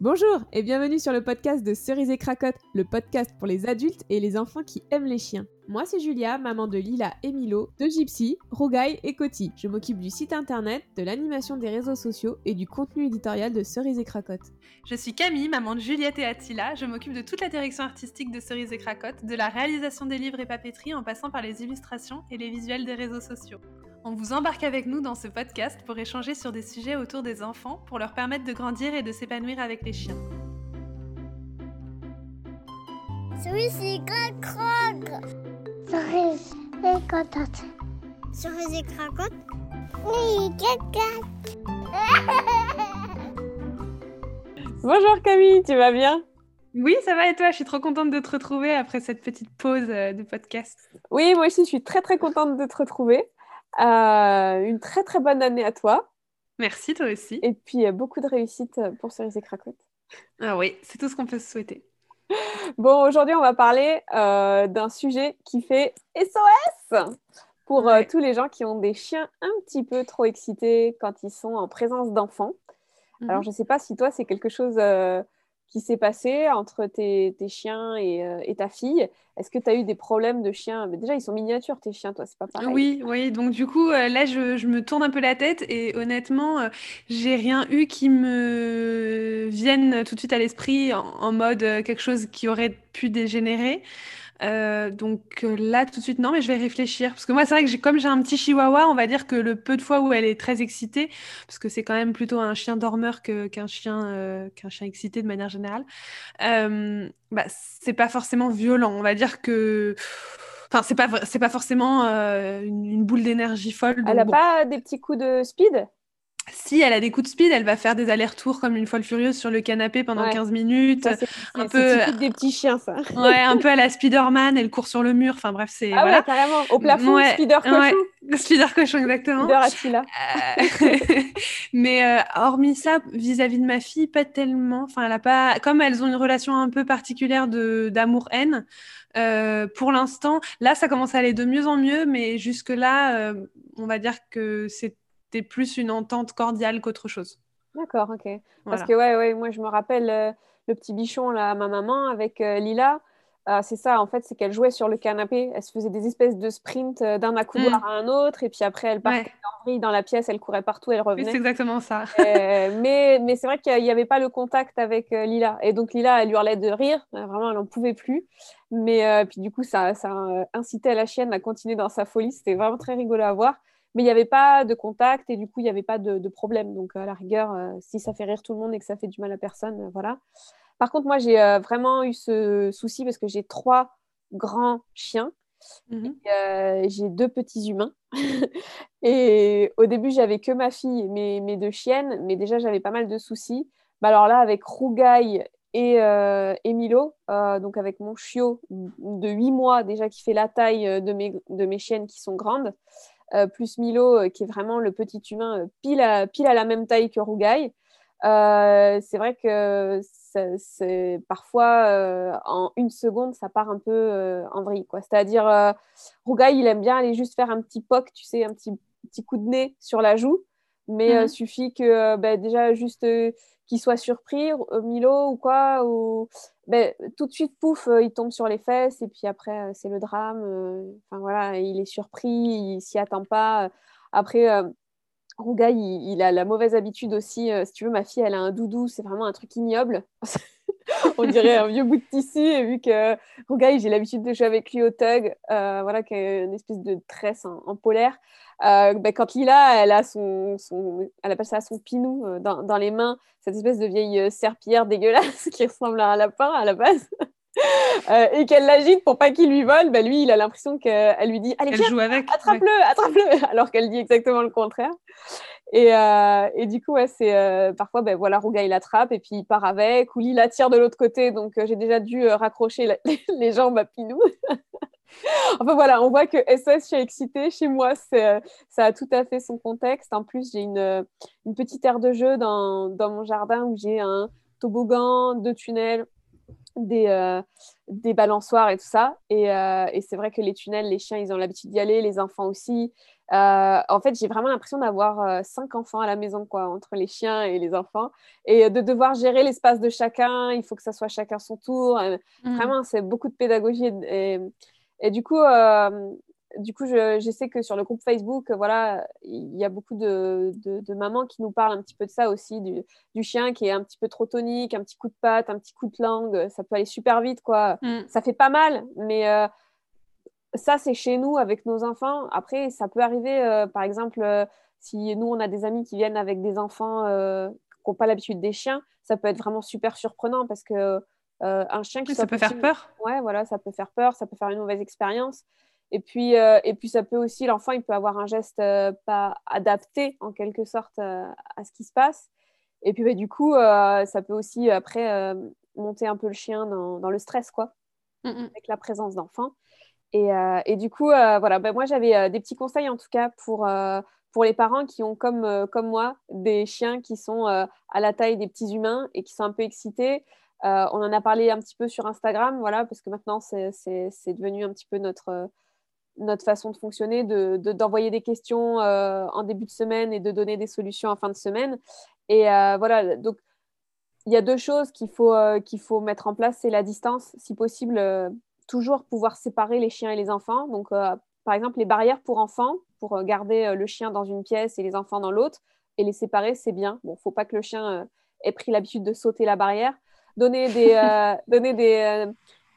Bonjour et bienvenue sur le podcast de Cerise et Cracotte, le podcast pour les adultes et les enfants qui aiment les chiens. Moi c'est Julia, maman de Lila et Milo, de Gypsy, Rougaï et Coty. Je m'occupe du site internet, de l'animation des réseaux sociaux et du contenu éditorial de Cerise et Cracotte. Je suis Camille, maman de Juliette et Attila. Je m'occupe de toute la direction artistique de Cerise et Cracotte, de la réalisation des livres et papeteries en passant par les illustrations et les visuels des réseaux sociaux. On vous embarque avec nous dans ce podcast pour échanger sur des sujets autour des enfants, pour leur permettre de grandir et de s'épanouir avec les chiens. Cerise et Cracotte. Cerise et Cracotte. Cerise et Cracotte. Oui, bonjour Camille, tu vas bien ? Oui, ça va et toi ? Je suis trop contente de te retrouver après cette petite pause de podcast. Oui, moi aussi, je suis très contente de te retrouver. Une très bonne année à toi. Merci, toi aussi. Et puis beaucoup de réussite pour Cerise et Cracotte. Ah oui, c'est tout ce qu'on peut se souhaiter. Bon, aujourd'hui on va parler d'un sujet qui fait SOS pour tous les gens qui ont des chiens un petit peu trop excités quand ils sont en présence d'enfants. Mmh. Alors je sais pas si toi c'est quelque chose qui s'est passé entre tes chiens et ta fille. Est-ce que tu as eu des problèmes de chiens ? Mais déjà, ils sont miniatures, tes chiens, toi, c'est pas pareil. Oui. Donc, du coup, là, je me tourne un peu la tête et honnêtement, j'ai rien eu qui me vienne tout de suite à l'esprit en mode quelque chose qui aurait pu dégénérer. Donc là, tout de suite, non, mais je vais réfléchir. Parce que moi, c'est vrai que comme j'ai un petit chihuahua, on va dire que le peu de fois où elle est très excitée, parce que c'est quand même plutôt un chien dormeur qu'un chien excité de manière générale, c'est pas forcément violent. On va dire que... Enfin, c'est pas forcément une boule d'énergie folle. Donc, elle a pas des petits coups de speed ? Si elle a des coups de speed, elle va faire des allers-retours comme une folle furieuse sur le canapé pendant 15 minutes. Ça, c'est typique des petits chiens, ça. Ouais, un peu à la Spider-Man, elle court sur le mur. Enfin bref, c'est... Ah voilà. Ouais, carrément, au plafond, ouais, Spider-Cochon. Ouais, Spider-Cochon, exactement. Spider-Attila. Mais hormis ça, vis-à-vis de ma fille, pas tellement. Enfin, elle a pas... Comme elles ont une relation un peu particulière d'amour-haine, pour l'instant, là, ça commence à aller de mieux en mieux. Mais jusque-là, on va dire que c'était plus une entente cordiale qu'autre chose. D'accord, ok. Parce que moi je me rappelle le petit bichon là, à ma maman avec Lila. C'est ça, en fait, c'est qu'elle jouait sur le canapé. Elle se faisait des espèces de sprints d'un accoudoir à un autre. Et puis après, elle partait en vrille dans la pièce, elle courait partout, elle revenait. Oui, c'est exactement ça. mais c'est vrai qu'il n'y avait pas le contact avec Lila. Et donc Lila, elle hurlait de rire. Vraiment, elle n'en pouvait plus. Mais puis du coup, ça incitait la chienne à continuer dans sa folie. C'était vraiment très rigolo à voir. Mais il n'y avait pas de contact et du coup, il n'y avait pas de problème. Donc, à la rigueur, si ça fait rire tout le monde et que ça fait du mal à personne, voilà. Par contre, moi, j'ai vraiment eu ce souci parce que j'ai 3 grands chiens. Mm-hmm. Et, j'ai 2 petits humains. Et au début, j'avais que ma fille et mes 2 chiennes. Mais déjà, j'avais pas mal de soucis. Bah, alors là, avec Rougaï et Milo, donc avec mon chiot de 8 mois déjà qui fait la taille de mes chiennes qui sont grandes. Plus Milo qui est vraiment le petit humain pile à la même taille que Rougaï. C'est vrai que c'est parfois en une seconde ça part un peu en vrille, quoi. C'est-à-dire Rougaï il aime bien aller juste faire un petit poc, tu sais, un petit coup de nez sur la joue, mais suffit que déjà juste qu'il soit surpris, Milo ou quoi, ou tout de suite pouf, il tombe sur les fesses et puis après c'est le drame. Enfin voilà, il est surpris, il s'y attend pas. Après Rougaï, il a la mauvaise habitude aussi. Si tu veux, ma fille, elle a un doudou, c'est vraiment un truc ignoble. On dirait un vieux bout de tissu. Et vu que Rougaï, j'ai l'habitude de jouer avec lui au tug, voilà, qui est une espèce de tresse en polaire. Quand Lila, elle a elle appelle ça son Pinou dans les mains, cette espèce de vieille serpillière dégueulasse qui ressemble à un lapin à la base. Et qu'elle l'agite pour pas qu'il lui vole, lui il a l'impression qu'elle lui dit allez viens, attrape-le, alors qu'elle dit exactement le contraire. Et du coup c'est parfois Rougaï l'attrape et puis il part avec, ou Lila tire de l'autre côté, donc j'ai déjà dû raccrocher les jambes à Pinou. Enfin voilà, on voit que SOS, je suis excitée, chez moi ça a tout à fait son contexte. En plus j'ai une petite aire de jeu dans mon jardin où j'ai un toboggan, 2 tunnels, des balançoires et tout ça, et c'est vrai que les tunnels, les chiens ils ont l'habitude d'y aller, les enfants aussi, En fait, j'ai vraiment l'impression d'avoir 5 enfants à la maison, quoi, entre les chiens et les enfants, et de devoir gérer l'espace de chacun. Il faut que ça soit chacun son tour. Vraiment, c'est beaucoup de pédagogie. Et du coup, je sais que sur le groupe Facebook, voilà, il y a beaucoup de mamans qui nous parlent un petit peu de ça aussi, du chien qui est un petit peu trop tonique, un petit coup de patte, un petit coup de langue, ça peut aller super vite, quoi. Ça fait pas mal, mais ça, c'est chez nous, avec nos enfants. Après, ça peut arriver, par exemple, si nous, on a des amis qui viennent avec des enfants qui n'ont pas l'habitude des chiens, ça peut être vraiment super surprenant parce que un chien qui... Oui, ça peut faire peur. Ouais, voilà, ça peut faire peur, ça peut faire une mauvaise expérience. Et puis ça peut aussi, l'enfant, il peut avoir un geste pas adapté, en quelque sorte, à ce qui se passe. Et puis, bah, du coup, ça peut aussi, après, monter un peu le chien dans le stress, quoi, avec la présence d'enfants. Et du coup, voilà, bah, moi, j'avais des petits conseils, en tout cas, pour les parents qui ont, comme moi, des chiens qui sont à la taille des petits humains et qui sont un peu excités. On en a parlé un petit peu sur Instagram, voilà, parce que maintenant, c'est devenu un petit peu notre façon de fonctionner, d'envoyer des questions en début de semaine et de donner des solutions en fin de semaine. Et voilà, donc, il y a 2 choses qu'il faut mettre en place. C'est la distance, si possible, toujours pouvoir séparer les chiens et les enfants. Donc, par exemple, les barrières pour enfants, pour garder le chien dans une pièce et les enfants dans l'autre, et les séparer, c'est bien. Bon, il ne faut pas que le chien ait pris l'habitude de sauter la barrière. Voilà,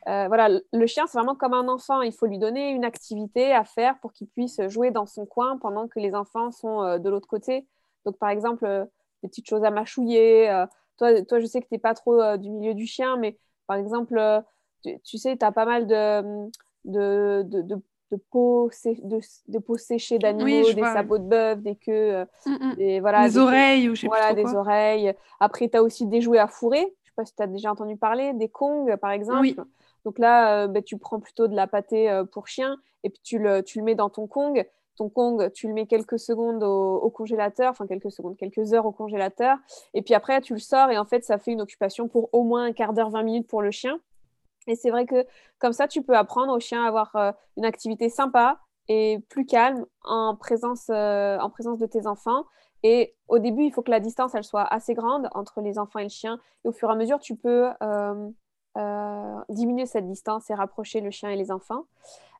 le chien, c'est vraiment comme un enfant. Il faut lui donner une activité à faire pour qu'il puisse jouer dans son coin pendant que les enfants sont de l'autre côté. Donc, par exemple, des petites choses à mâchouiller. Toi, je sais que tu n'es pas trop du milieu du chien, mais par exemple, tu sais, tu as pas mal de peaux séchées d'animaux, oui, des sabots de bœuf, des queues, voilà, des oreilles ou je sais pas trop quoi. Voilà, des oreilles. Après, tu as aussi des jouets à fourrer. Je sais pas si tu as déjà entendu parler, des Kong, par exemple. Oui. Donc là, tu prends plutôt de la pâtée pour chien et puis tu le mets dans ton Kong. Ton Kong, tu le mets quelques secondes au congélateur, enfin quelques heures au congélateur. Et puis après, tu le sors et en fait, ça fait une occupation pour au moins un quart d'heure, 20 minutes pour le chien. Et c'est vrai que comme ça, tu peux apprendre au chien à avoir une activité sympa et plus calme en présence de tes enfants. Et au début, il faut que la distance, elle soit assez grande entre les enfants et le chien. Et au fur et à mesure, tu peux diminuer cette distance et rapprocher le chien et les enfants.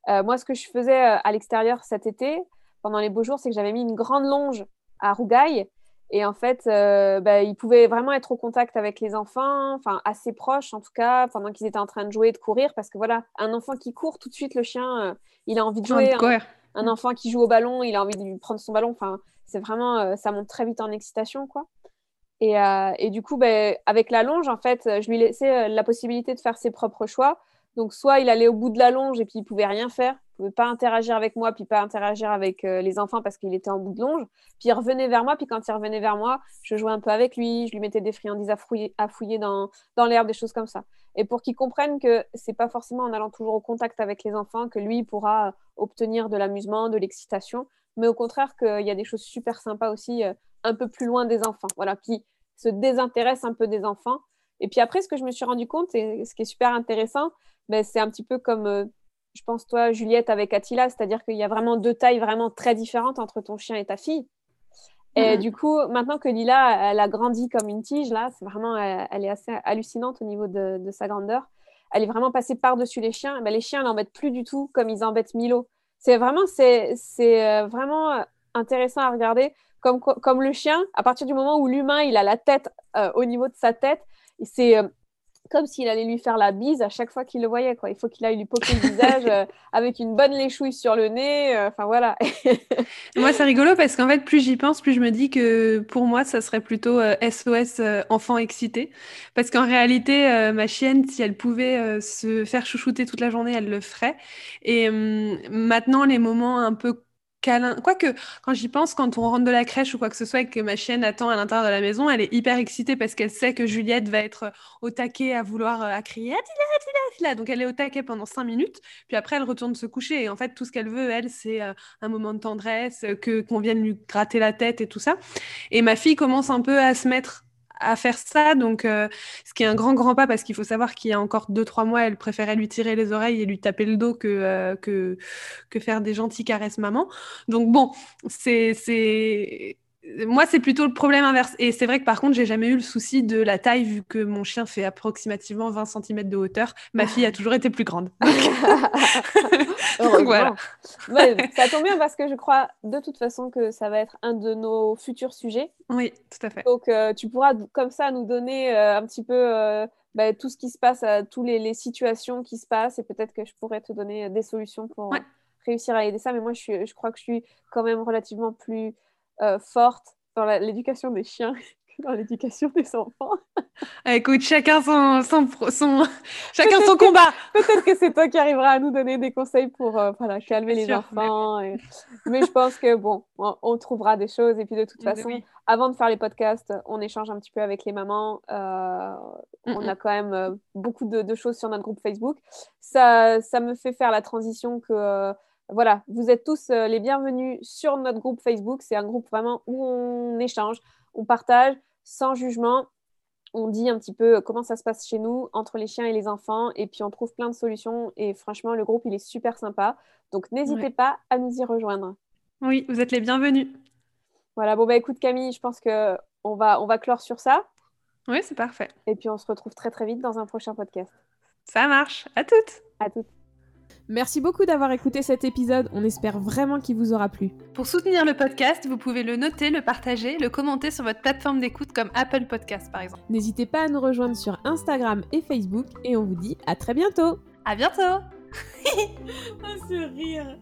Moi, ce que je faisais à l'extérieur cet été, pendant les beaux jours, c'est que j'avais mis une grande longe à Rougaï. Et en fait, ils pouvaient vraiment être au contact avec les enfants, enfin assez proches en tout cas, pendant qu'ils étaient en train de jouer et de courir. Parce que voilà, un enfant qui court, tout de suite, le chien, il a envie de jouer. Un enfant qui joue au ballon, il a envie de lui prendre son ballon. Enfin, c'est vraiment, ça monte très vite en excitation, quoi. Et du coup, avec la longe, en fait, je lui laissais la possibilité de faire ses propres choix. Donc, soit il allait au bout de la longe et puis il pouvait rien faire. Il pouvait pas interagir avec moi, puis pas interagir avec les enfants parce qu'il était en bout de longe. Puis il revenait vers moi, puis quand il revenait vers moi, je jouais un peu avec lui. Je lui mettais des friandises à fouiller dans l'herbe, des choses comme ça. Et pour qu'il comprenne que c'est pas forcément en allant toujours au contact avec les enfants que lui pourra obtenir de l'amusement, de l'excitation, mais au contraire qu'il y a des choses super sympas aussi un peu plus loin des enfants, voilà, qui se désintéressent un peu des enfants. Et puis après, ce que je me suis rendu compte, et ce qui est super intéressant, c'est un petit peu comme, je pense, toi, Juliette, avec Attila, c'est-à-dire qu'il y a vraiment 2 tailles vraiment très différentes entre ton chien et ta fille. Et du coup, maintenant que Lila, elle a grandi comme une tige, là, c'est vraiment, elle est assez hallucinante au niveau de sa grandeur. Elle est vraiment passée par-dessus les chiens. Les chiens, l'embêtent plus du tout comme ils embêtent Milo. C'est vraiment intéressant à regarder. Comme le chien, à partir du moment où l'humain, il a la tête au niveau de sa tête, c'est comme s'il allait lui faire la bise à chaque fois qu'il le voyait, quoi. Il faut qu'il aille lui poquer le visage avec une bonne léchouille sur le nez. Enfin, voilà. Moi, c'est rigolo parce qu'en fait, plus j'y pense, plus je me dis que pour moi, ça serait plutôt SOS enfant excité. Parce qu'en réalité, ma chienne, si elle pouvait se faire chouchouter toute la journée, elle le ferait. Et maintenant, les moments un peu câlin. Quoique, quand j'y pense, quand on rentre de la crèche ou quoi que ce soit et que ma chienne attend à l'intérieur de la maison, elle est hyper excitée parce qu'elle sait que Juliette va être au taquet à crier « Attila, Attila, Attila !» Donc, elle est au taquet pendant 5 minutes, puis après, elle retourne se coucher. Et en fait, tout ce qu'elle veut, elle, c'est un moment de tendresse, qu'on vienne lui gratter la tête et tout ça. Et ma fille commence un peu à se mettre à faire ça, donc ce qui est un grand pas, parce qu'il faut savoir qu'il y a encore 2-3 mois, elle préférait lui tirer les oreilles et lui taper le dos que faire des gentilles caresses maman. Donc bon, c'est... Moi, c'est plutôt le problème inverse. Et c'est vrai que par contre, j'ai jamais eu le souci de la taille, vu que mon chien fait approximativement 20 cm de hauteur. Ma fille a toujours été plus grande. Donc voilà. Bon, ça tombe bien parce que je crois de toute façon que ça va être un de nos futurs sujets. Oui, tout à fait. Donc tu pourras comme ça nous donner un petit peu tout ce qui se passe, toutes les situations qui se passent, et peut-être que je pourrais te donner des solutions pour réussir à aider ça. Mais moi, je crois que je suis quand même relativement plus... forte dans l'éducation des chiens que dans l'éducation des enfants. Écoute, chacun son combat. Peut-être que c'est toi qui arriveras à nous donner des conseils pour calmer les enfants. Mais... mais je pense que bon, on trouvera des choses. Et puis de toute façon, avant de faire les podcasts, on échange un petit peu avec les mamans. On a quand même beaucoup de choses sur notre groupe Facebook. Ça me fait faire la transition que... Voilà, vous êtes tous les bienvenus sur notre groupe Facebook. C'est un groupe vraiment où on échange, on partage sans jugement. On dit un petit peu comment ça se passe chez nous, entre les chiens et les enfants. Et puis, on trouve plein de solutions. Et franchement, le groupe, il est super sympa. Donc, n'hésitez pas à nous y rejoindre. Oui, vous êtes les bienvenus. Voilà, bon, écoute Camille, je pense qu'on va clore sur ça. Oui, c'est parfait. Et puis, on se retrouve très, très vite dans un prochain podcast. Ça marche. À toutes. À toutes. Merci beaucoup d'avoir écouté cet épisode, on espère vraiment qu'il vous aura plu. Pour soutenir le podcast, vous pouvez le noter, le partager, le commenter sur votre plateforme d'écoute comme Apple Podcast par exemple. N'hésitez pas à nous rejoindre sur Instagram et Facebook et on vous dit à très bientôt. À bientôt. Oh, ce rire.